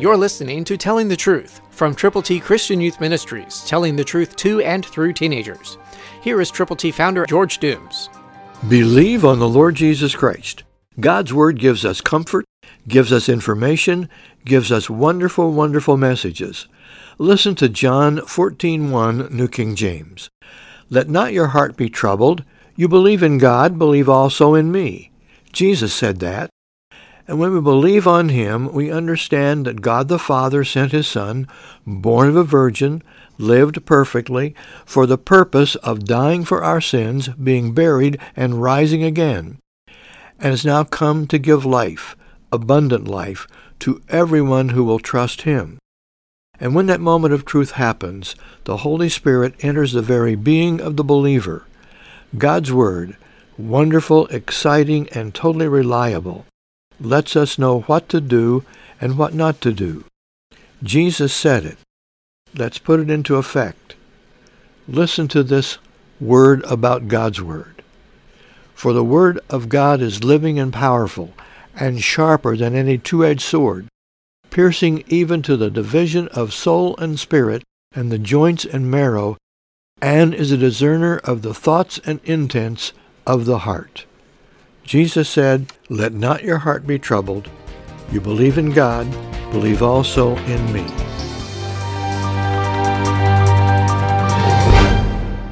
You're listening to Telling the Truth from Triple T Christian Youth Ministries, telling the truth to and through teenagers. Here is Triple T founder George Dooms. Believe on the Lord Jesus Christ. God's Word gives us comfort, gives us information, gives us wonderful, wonderful messages. Listen to John 14:1, New King James. Let not your heart be troubled. You believe in God, believe also in me. Jesus said that. And when we believe on him, we understand that God the Father sent his Son, born of a virgin, lived perfectly, for the purpose of dying for our sins, being buried, and rising again, and has now come to give life, abundant life, to everyone who will trust him. And when that moment of truth happens, the Holy Spirit enters the very being of the believer. God's Word, wonderful, exciting, and totally reliable, lets us know what to do and what not to do. Jesus said it. Let's put it into effect. Listen to this word about God's Word. For the Word of God is living and powerful, and sharper than any two-edged sword, piercing even to the division of soul and spirit, and the joints and marrow, and is a discerner of the thoughts and intents of the heart. Jesus said, let not your heart be troubled. You believe in God, believe also in me.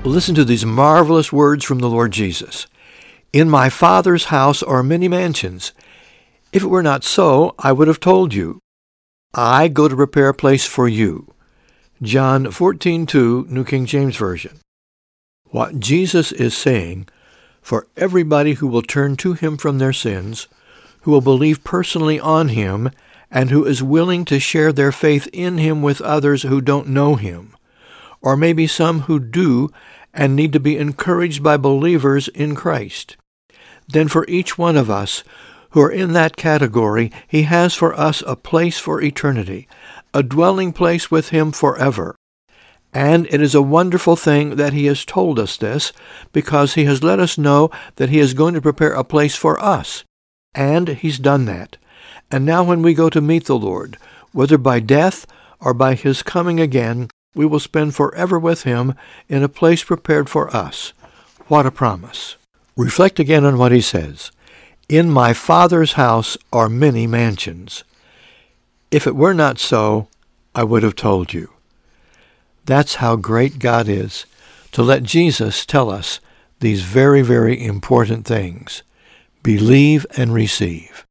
Listen to these marvelous words from the Lord Jesus. In my Father's house are many mansions. If it were not so, I would have told you. I go to prepare a place for you. John 14:2, New King James Version. What Jesus is saying, for everybody who will turn to him from their sins, who will believe personally on him, and who is willing to share their faith in him with others who don't know him, or maybe some who do and need to be encouraged by believers in Christ. Then for each one of us who are in that category, he has for us a place for eternity, a dwelling place with him forever. And it is a wonderful thing that he has told us this, because he has let us know that he is going to prepare a place for us. And he's done that. And now when we go to meet the Lord, whether by death or by his coming again, we will spend forever with him in a place prepared for us. What a promise. Reflect again on what he says. In my Father's house are many mansions. If it were not so, I would have told you. That's how great God is, to let Jesus tell us these very, very important things. Believe and receive.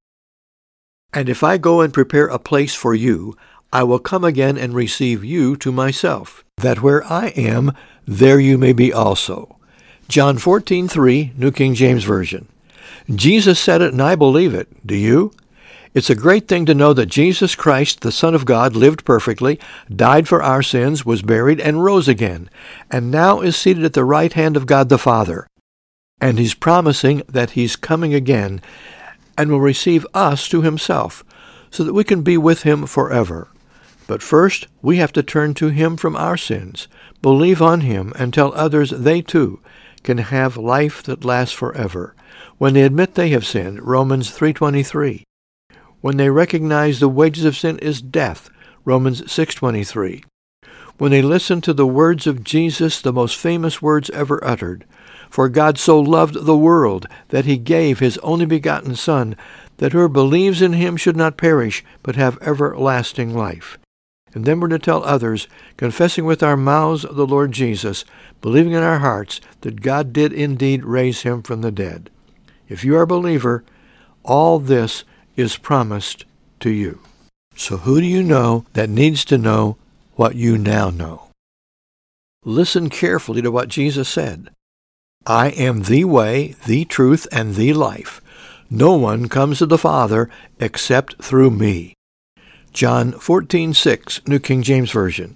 And if I go and prepare a place for you, I will come again and receive you to myself, that where I am, there you may be also. John 14:3, New King James Version. Jesus said it, and I believe it. Do you? It's a great thing to know that Jesus Christ, the Son of God, lived perfectly, died for our sins, was buried, and rose again, and now is seated at the right hand of God the Father. And he's promising that he's coming again and will receive us to himself, so that we can be with him forever. But first, we have to turn to him from our sins, believe on him, and tell others they too can have life that lasts forever. When they admit they have sinned, Romans 3:23. When they recognize the wages of sin is death, Romans 6:23. When they listen to the words of Jesus, the most famous words ever uttered, for God so loved the world that he gave his only begotten Son, that whoever believes in him should not perish, but have everlasting life. And then we're to tell others, confessing with our mouths the Lord Jesus, believing in our hearts that God did indeed raise him from the dead. If you are a believer, all this is promised to you. So who do you know that needs to know what you now know? Listen carefully to what Jesus said. I am the way, the truth, and the life. No one comes to the Father except through me. John 14:6, New King James Version.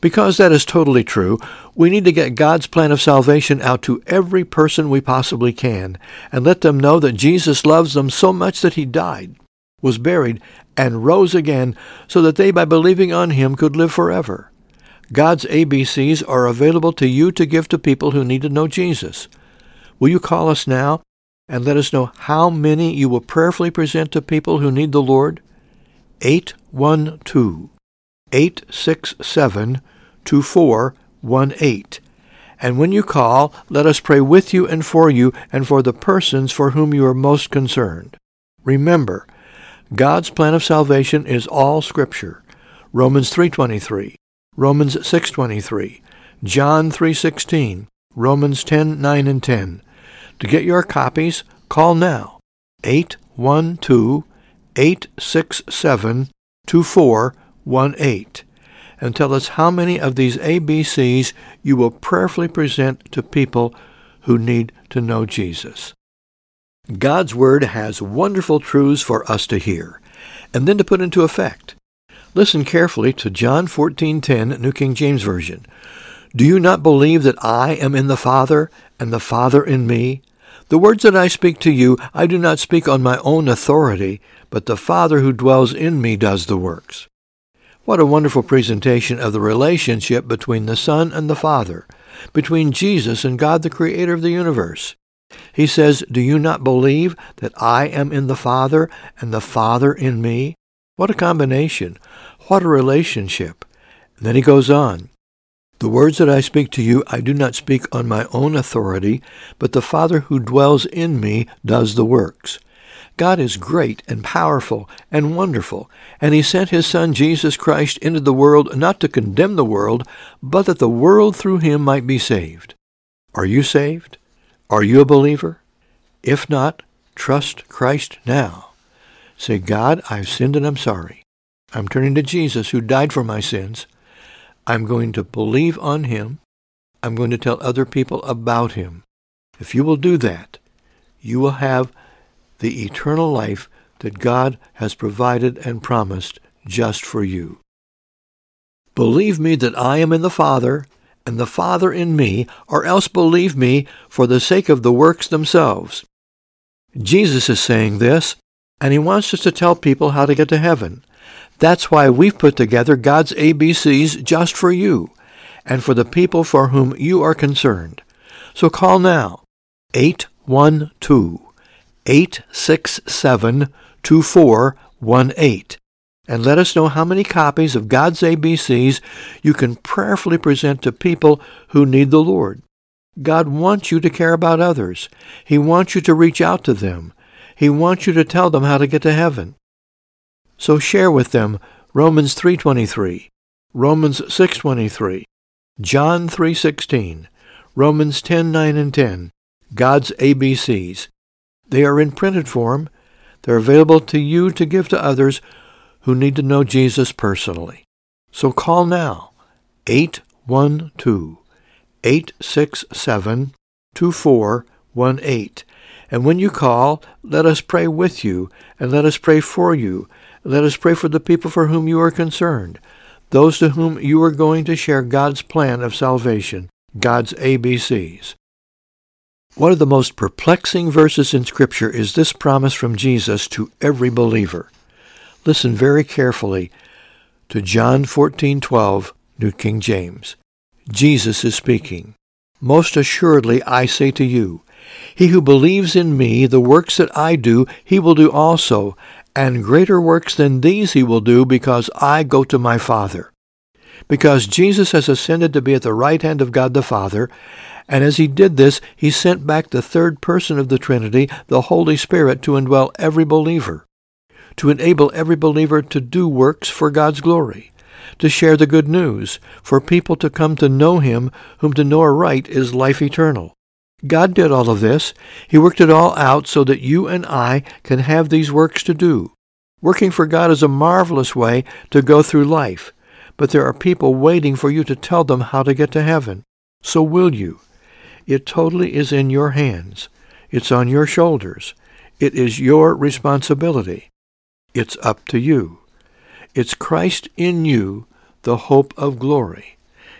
Because that is totally true, we need to get God's plan of salvation out to every person we possibly can, and let them know that Jesus loves them so much that he died, was buried, and rose again, so that they, by believing on him, could live forever. God's ABCs are available to you to give to people who need to know Jesus. Will you call us now and let us know how many you will prayerfully present to people who need the Lord? 812-867-2418. And when you call, let us pray with you and for the persons for whom you are most concerned. Remember, God's plan of salvation is all Scripture. Romans 3:23, Romans 6:23, John 3:16, Romans 10:9 and 10. To get your copies, call now, 812-867-2418, and tell us how many of these ABCs you will prayerfully present to people who need to know Jesus. God's Word has wonderful truths for us to hear, and then to put into effect. Listen carefully to John 14:10, New King James Version. Do you not believe that I am in the Father, and the Father in me? The words that I speak to you, I do not speak on my own authority, but the Father who dwells in me does the works. What a wonderful presentation of the relationship between the Son and the Father, between Jesus and God the Creator of the universe. He says, do you not believe that I am in the Father, and the Father in me? What a combination. What a relationship. And then he goes on. The words that I speak to you, I do not speak on my own authority, but the Father who dwells in me does the works. God is great and powerful and wonderful, and he sent his Son Jesus Christ into the world not to condemn the world, but that the world through him might be saved. Are you saved? Are you a believer? If not, trust Christ now. Say, God, I've sinned and I'm sorry. I'm turning to Jesus who died for my sins. I'm going to believe on him. I'm going to tell other people about him. If you will do that, you will have the eternal life that God has provided and promised just for you. Believe me that I am in the Father and the Father in me, or else believe me for the sake of the works themselves. Jesus is saying this, and he wants us to tell people how to get to heaven. That's why we've put together God's ABCs just for you and for the people for whom you are concerned. So call now, 812-867-2418, and let us know how many copies of God's ABCs you can prayerfully present to people who need the Lord. God wants you to care about others. He wants you to reach out to them. He wants you to tell them how to get to heaven. So share with them Romans 3:23, Romans 6:23, John 3:16, Romans 10:9 and 10, God's ABCs. They are in printed form. They're available to you to give to others who need to know Jesus personally. So call now, 812-867-2418. And when you call, let us pray with you and let us pray for you. Let us pray for the people for whom you are concerned, those to whom you are going to share God's plan of salvation, God's ABCs. One of the most perplexing verses in Scripture is this promise from Jesus to every believer. Listen very carefully to John 14:12, New King James. Jesus is speaking. Most assuredly I say to you, he who believes in me, the works that I do, he will do also, and greater works than these he will do, because I go to my Father. Because Jesus has ascended to be at the right hand of God the Father, and as he did this, he sent back the third person of the Trinity, the Holy Spirit, to indwell every believer, to enable every believer to do works for God's glory, to share the good news, for people to come to know him, whom to know aright is life eternal. God did all of this. He worked it all out so that you and I can have these works to do. Working for God is a marvelous way to go through life, but there are people waiting for you to tell them how to get to heaven. So will you? It totally is in your hands. It's on your shoulders. It is your responsibility. It's up to you. It's Christ in you, the hope of glory.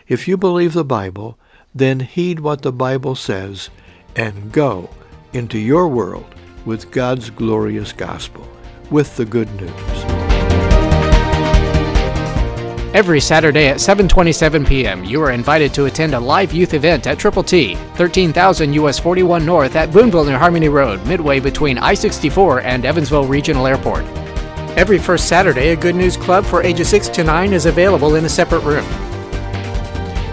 If you believe the Bible, then heed what the Bible says and go into your world with God's glorious gospel, with the good news. Every Saturday at 7:27 p.m., you are invited to attend a live youth event at Triple T, 13,000 U.S. 41 North at Boonville near Harmony Road, midway between I-64 and Evansville Regional Airport. Every first Saturday, a Good News Club for ages 6 to 9 is available in a separate room.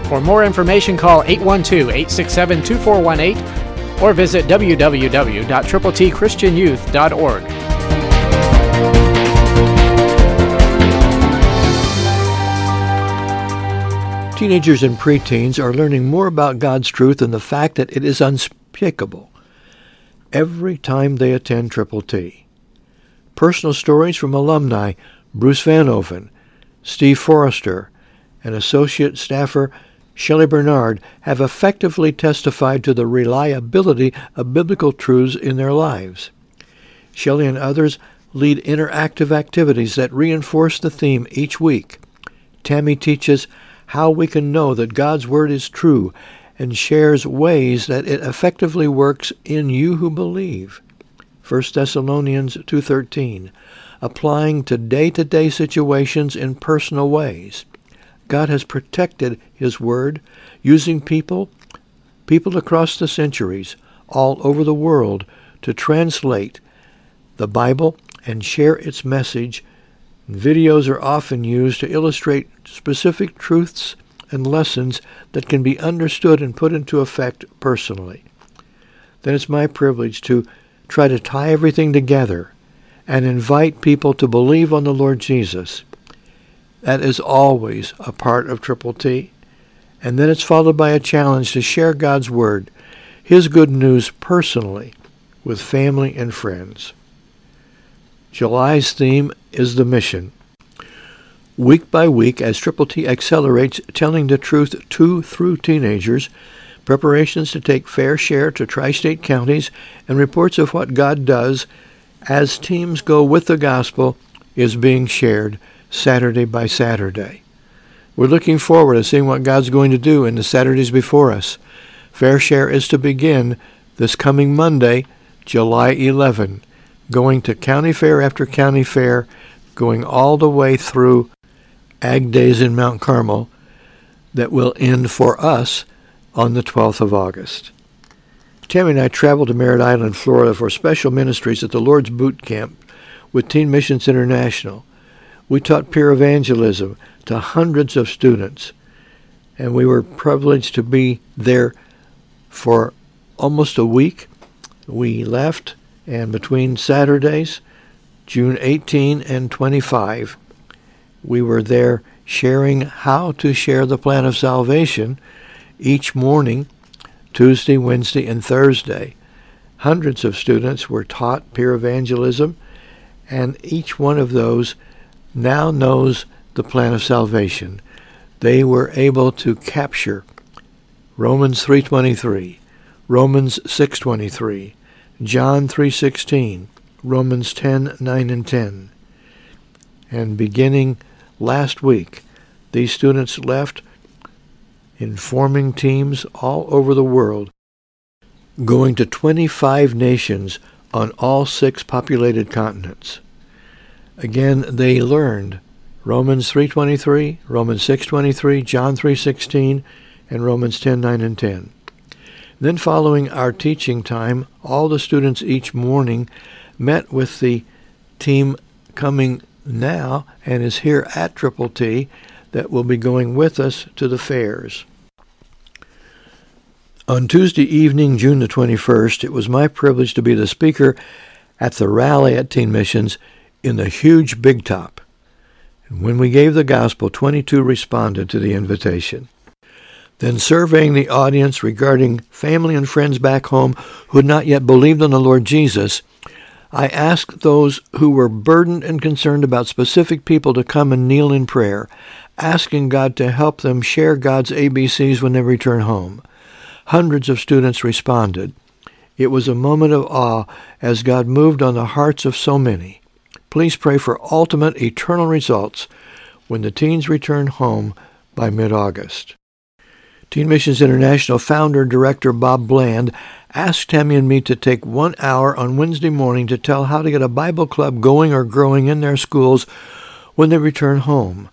For more information, call 812-867-2418 or visit www.tripletchristianyouth.org. Teenagers and preteens are learning more about God's truth and the fact that it is unspeakable every time they attend Triple T. Personal stories from alumni Bruce Van Oven, Steve Forrester, and associate staffer Shelley Bernard have effectively testified to the reliability of biblical truths in their lives. Shelley and others lead interactive activities that reinforce the theme each week. Tammy teaches how we can know that God's Word is true, and shares ways that it effectively works in you who believe. 1 Thessalonians 2:13, applying to day-to-day situations in personal ways. God has protected His Word, using people across the centuries, all over the world, to translate the Bible and share its message. Videos are often used to illustrate specific truths and lessons that can be understood and put into effect personally. Then it's my privilege to try to tie everything together and invite people to believe on the Lord Jesus. That is always a part of Triple T. And then it's followed by a challenge to share God's Word, His good news personally, with family and friends. July's theme is the mission. Week by week, as Triple T accelerates telling the truth to through teenagers, preparations to take fair share to tri-state counties, and reports of what God does as teams go with the gospel is being shared Saturday by Saturday. We're looking forward to seeing what God's going to do in the Saturdays before us. Fair share is to begin this coming Monday, July 11. Going to county fair after county fair, going all the way through Ag Days in Mount Carmel that will end for us on the 12th of August. Tammy and I traveled to Merritt Island, Florida for special ministries at the Lord's Boot Camp with Teen Missions International. We taught peer evangelism to hundreds of students, and we were privileged to be there for almost a week. We left, and between Saturdays, June 18 and 25, we were there sharing how to share the plan of salvation each morning, Tuesday, Wednesday, and Thursday. Hundreds of students were taught peer evangelism, and each one of those now knows the plan of salvation. They were able to capture Romans 3:23, Romans 6:23, John 3:16, Romans 10:9 and 10. And beginning last week, these students left informing teams all over the world, going to 25 nations on all 6 populated continents. Again, they learned Romans 3:23, Romans 6:23, John 3:16, and Romans 10:9 and 10. Then following our teaching time, all the students each morning met with the team coming now and is here at Triple T that will be going with us to the fairs. On Tuesday evening, June the 21st, it was my privilege to be the speaker at the rally at Teen Missions in the huge Big Top. And when we gave the gospel, 22 responded to the invitation. Then surveying the audience regarding family and friends back home who had not yet believed on the Lord Jesus, I asked those who were burdened and concerned about specific people to come and kneel in prayer, asking God to help them share God's ABCs when they return home. Hundreds of students responded. It was a moment of awe as God moved on the hearts of so many. Please pray for ultimate eternal results when the teens return home by mid-August. Teen Missions International founder-director Bob Bland asked Tammy and me to take 1 hour on Wednesday morning to tell how to get a Bible club going or growing in their schools when they return home.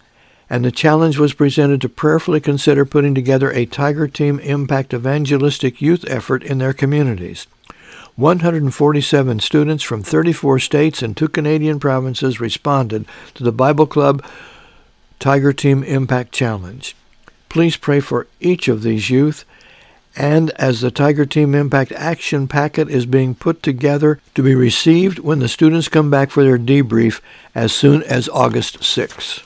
And the challenge was presented to prayerfully consider putting together a Tiger Team Impact evangelistic youth effort in their communities. 147 students from 34 states and 2 Canadian provinces responded to the Bible Club Tiger Team Impact Challenge. Please pray for each of these youth. And as the Tiger Team Impact Action Packet is being put together to be received when the students come back for their debrief as soon as August 6th.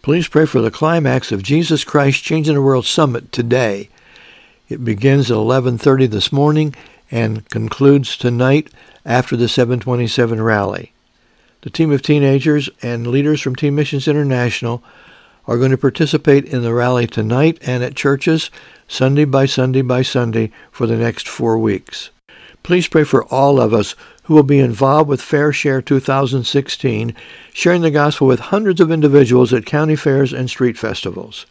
Please pray for the climax of Jesus Christ Changing the World Summit today. It begins at 11:30 this morning and concludes tonight after the 727 rally. The team of teenagers and leaders from Teen Missions International are going to participate in the rally tonight and at churches Sunday by Sunday by Sunday for the next 4 weeks. Please pray for all of us who will be involved with Fair Share 2016, sharing the gospel with hundreds of individuals at county fairs and street festivals.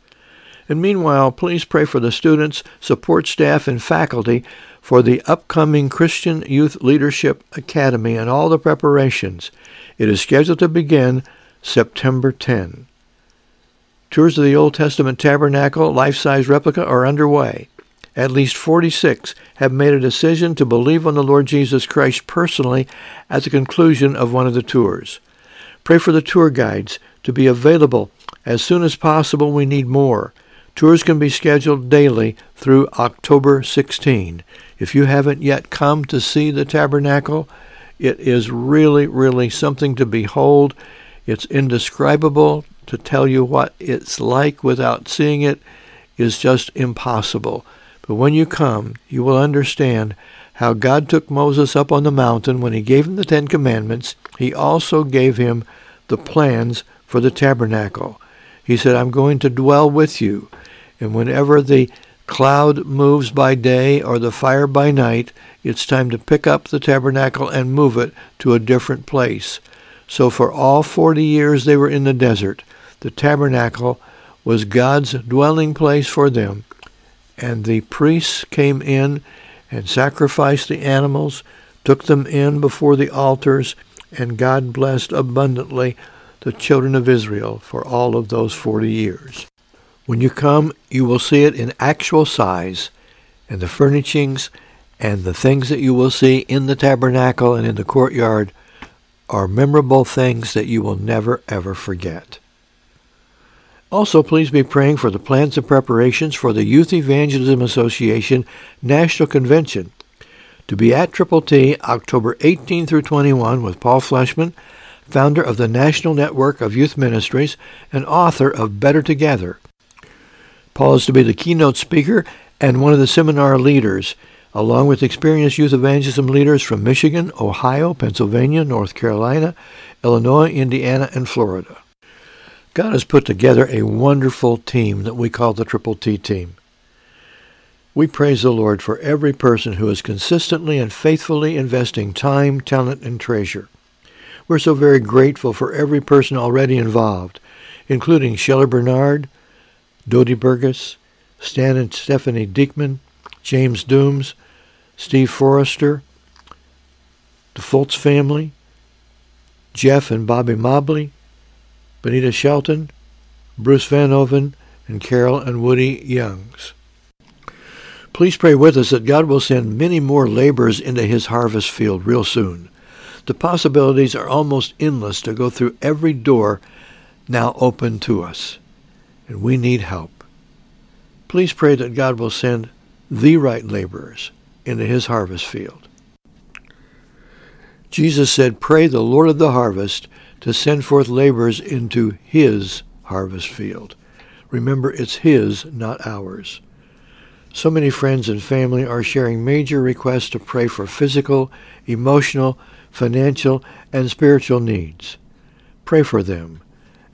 And meanwhile, please pray for the students, support staff, and faculty for the upcoming Christian Youth Leadership Academy and all the preparations. It is scheduled to begin September 10. Tours of the Old Testament Tabernacle, life-size replica, are underway. At least 46 have made a decision to believe on the Lord Jesus Christ personally at the conclusion of one of the tours. Pray for the tour guides to be available as soon as possible. We need more. Tours can be scheduled daily through October 16. If you haven't yet come to see the tabernacle, it is really, really something to behold. It's indescribable. To tell you what it's like without seeing it is just impossible. But when you come, you will understand how God took Moses up on the mountain when he gave him the Ten Commandments. He also gave him the plans for the tabernacle. He said, I'm going to dwell with you. And whenever the cloud moves by day or the fire by night, it's time to pick up the tabernacle and move it to a different place. So for all 40 years they were in the desert. The tabernacle was God's dwelling place for them, and the priests came in and sacrificed the animals, took them in before the altars, and God blessed abundantly the children of Israel for all of those 40 years. When you come, you will see it in actual size, and the furnishings and the things that you will see in the tabernacle and in the courtyard are memorable things that you will never, ever forget. Also, please be praying for the plans and preparations for the Youth Evangelism Association National Convention to be at Triple T October 18 through 21 with Paul Fleshman, founder of the National Network of Youth Ministries and author of Better Together. Paul is to be the keynote speaker and one of the seminar leaders, along with experienced youth evangelism leaders from Michigan, Ohio, Pennsylvania, North Carolina, Illinois, Indiana, and Florida. God has put together a wonderful team that we call the Triple T Team. We praise the Lord for every person who is consistently and faithfully investing time, talent, and treasure. We're so very grateful for every person already involved, including Shelley Bernard, Dodie Burgess, Stan and Stephanie Diekman, James Dooms, Steve Forrester, the Fultz family, Jeff and Bobby Mobley, Benita Shelton, Bruce Van Oven, and Carol and Woody Youngs. Please pray with us that God will send many more laborers into his harvest field real soon. The possibilities are almost endless to go through every door now open to us, and we need help. Please pray that God will send the right laborers into his harvest field. Jesus said, pray the Lord of the harvest to send forth laborers into his harvest field. Remember, it's his, not ours. So many friends and family are sharing major requests to pray for physical, emotional, financial, and spiritual needs. Pray for them,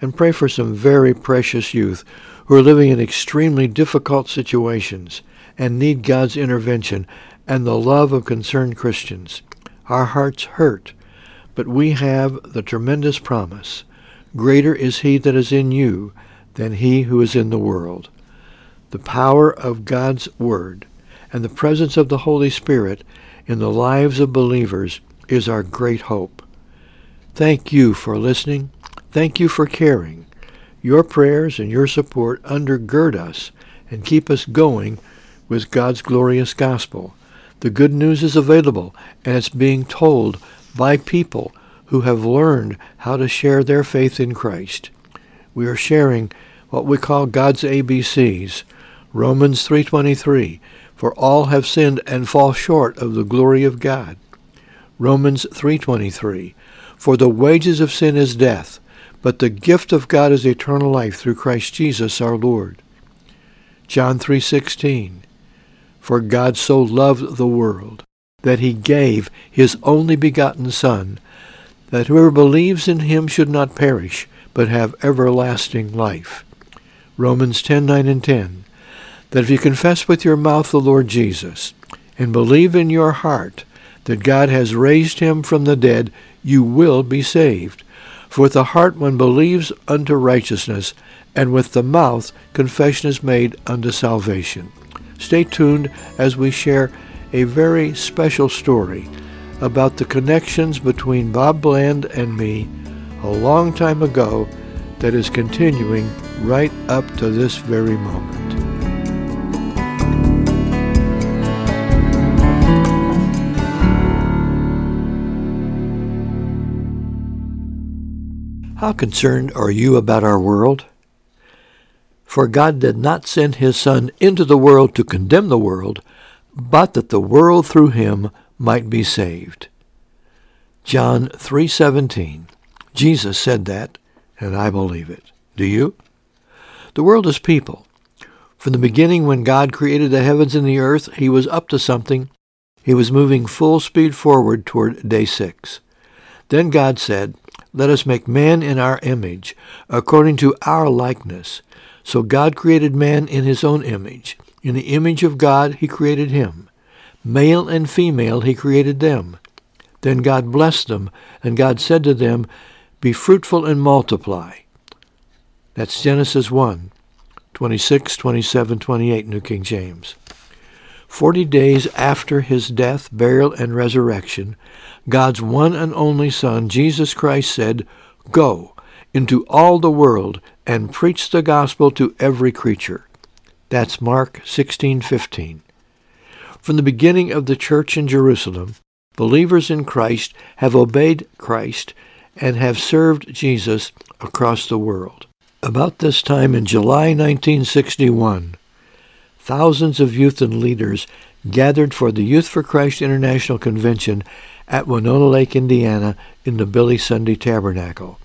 and pray for some very precious youth who are living in extremely difficult situations and need God's intervention and the love of concerned Christians. Our hearts hurt, but we have the tremendous promise. Greater is he that is in you than he who is in the world. The power of God's Word and the presence of the Holy Spirit in the lives of believers is our great hope. Thank you for listening. Thank you for caring. Your prayers and your support undergird us and keep us going with God's glorious gospel. The good news is available, and it's being told by people who have learned how to share their faith in Christ. We are sharing what we call God's ABCs. Romans 3:23, for all have sinned and fall short of the glory of God. Romans 3:23, for the wages of sin is death, but the gift of God is eternal life through Christ Jesus our Lord. John 3:16, for God so loved the world that he gave his only begotten Son, that whoever believes in him should not perish, but have everlasting life. Romans 10:9 and 10, that if you confess with your mouth the Lord Jesus and believe in your heart that God has raised him from the dead, you will be saved. For with the heart one believes unto righteousness, and with the mouth confession is made unto salvation. Stay tuned as we share a very special story about the connections between Bob Bland and me a long time ago that is continuing right up to this very moment. How concerned are you about our world? For God did not send his Son into the world to condemn the world, but that the world through him might be saved. John 3:17. Jesus said that, and I believe it. Do you? The world is people. From the beginning, when God created the heavens and the earth, he was up to something. He was moving full speed forward toward day 6. Then God said, let us make man in our image, according to our likeness. So God created man in his own image. In the image of God, he created him. Male and female, he created them. Then God blessed them, and God said to them, be fruitful and multiply. That's Genesis 1:26, 27, 28, New King James. 40 days after his death, burial, and resurrection, God's one and only Son, Jesus Christ, said, go into all the world and preach the gospel to every creature. That's Mark 16:15. From the beginning of the church in Jerusalem, believers in Christ have obeyed Christ and have served Jesus across the world. About this time in July 1961, thousands of youth and leaders gathered for the Youth for Christ International Convention at Winona Lake, Indiana, in the Billy Sunday Tabernacle.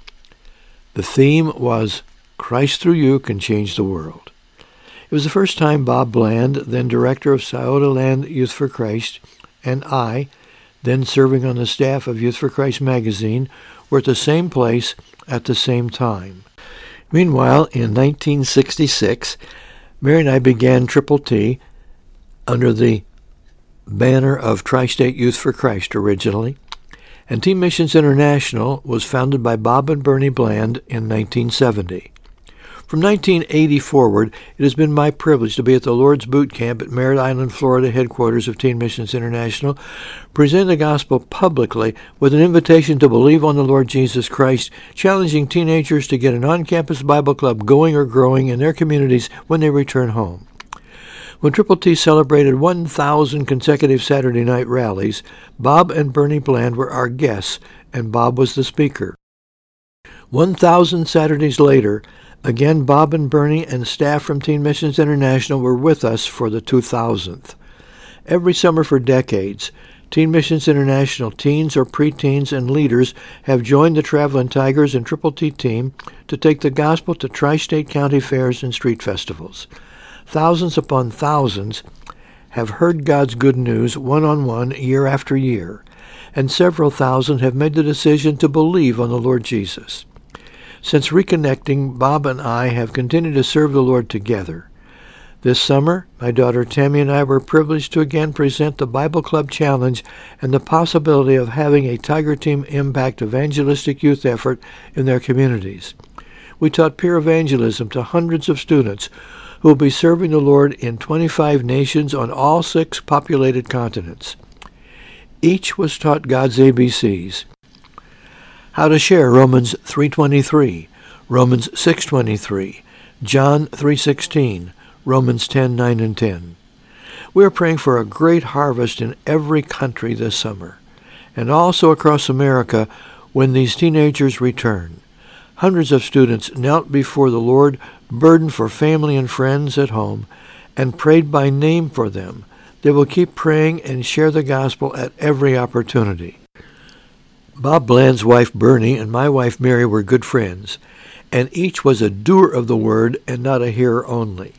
The theme was, Christ through you can change the world. It was the first time Bob Bland, then director of Scioto Land Youth for Christ, and I, then serving on the staff of Youth for Christ magazine, were at the same place at the same time. Meanwhile, in 1966, Mary and I began Triple T under the banner of Tri-State Youth for Christ originally, and Teen Missions International was founded by Bob and Bernie Bland in 1970. From 1980 forward, it has been my privilege to be at the Lord's Boot Camp at Merritt Island, Florida headquarters of Teen Missions International, present the gospel publicly with an invitation to believe on the Lord Jesus Christ, challenging teenagers to get an on-campus Bible club going or growing in their communities when they return home. When Triple T celebrated 1,000 consecutive Saturday night rallies, Bob and Bernie Bland were our guests, and Bob was the speaker. 1,000 Saturdays later, again, Bob and Bernie and staff from Teen Missions International were with us for the 2000th. Every summer for decades, Teen Missions International teens or preteens and leaders have joined the Traveling Tigers and Triple T team to take the gospel to tri-state county fairs and street festivals. Thousands upon thousands have heard God's good news one-on-one year after year, and several thousand have made the decision to believe on the Lord Jesus. Since reconnecting, Bob and I have continued to serve the Lord together. This summer, my daughter Tammy and I were privileged to again present the Bible Club Challenge and the possibility of having a Tiger Team Impact evangelistic youth effort in their communities. We taught peer evangelism to hundreds of students who will be serving the Lord in 25 nations on all 6 populated continents. Each was taught God's ABCs. How to share Romans 3:23, Romans 6:23, John 3:16, Romans 10:9 and 10. We are praying for a great harvest in every country this summer, and also across America when these teenagers return. Hundreds of students knelt before the Lord, burdened for family and friends at home, and prayed by name for them. They will keep praying and share the gospel at every opportunity. Bob Bland's wife Bernie and my wife Mary were good friends, and each was a doer of the word and not a hearer only.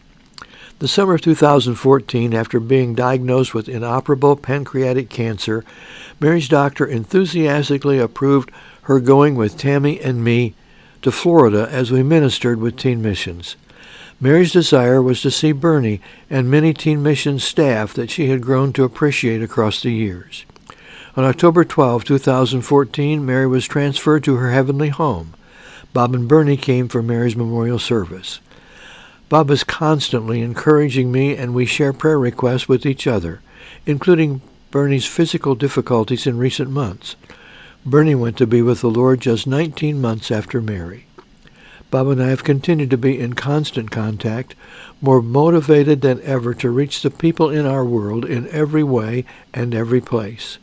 The summer of 2014, after being diagnosed with inoperable pancreatic cancer, Mary's doctor enthusiastically approved her going with Tammy and me to Florida as we ministered with Teen Missions. Mary's desire was to see Bernie and many Teen Missions staff that she had grown to appreciate across the years. On October 12, 2014, Mary was transferred to her heavenly home. Bob and Bernie came for Mary's memorial service. Bob is constantly encouraging me, and we share prayer requests with each other, including Bernie's physical difficulties in recent months. Bernie went to be with the Lord just 19 months after Mary. Bob and I have continued to be in constant contact, more motivated than ever to reach the people in our world in every way and every place.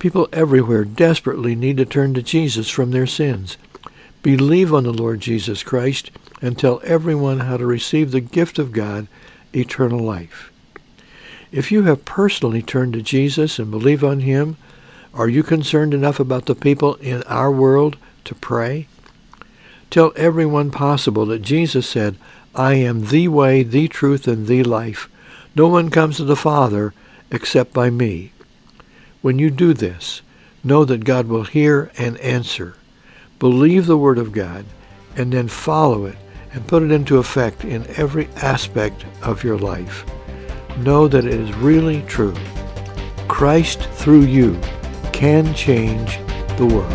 People everywhere desperately need to turn to Jesus from their sins, believe on the Lord Jesus Christ, and tell everyone how to receive the gift of God, eternal life. If you have personally turned to Jesus and believe on Him, are you concerned enough about the people in our world to pray? Tell everyone possible that Jesus said, "I am the way, the truth, and the life. No one comes to the Father except by me." When you do this, know that God will hear and answer. Believe the Word of God, and then follow it and put it into effect in every aspect of your life. Know that it is really true. Christ through you can change the world.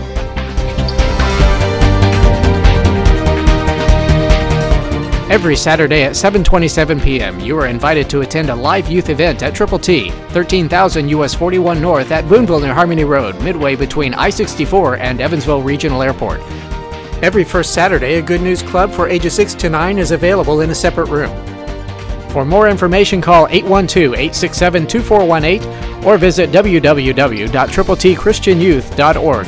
Every Saturday at 7:27 p.m., you are invited to attend a live youth event at Triple T, 13,000 U.S. 41 North at Boonville near Harmony Road, midway between I-64 and Evansville Regional Airport. Every first Saturday, a Good News Club for ages 6 to 9 is available in a separate room. For more information, call 812-867-2418 or visit www.tripletchristianyouth.org.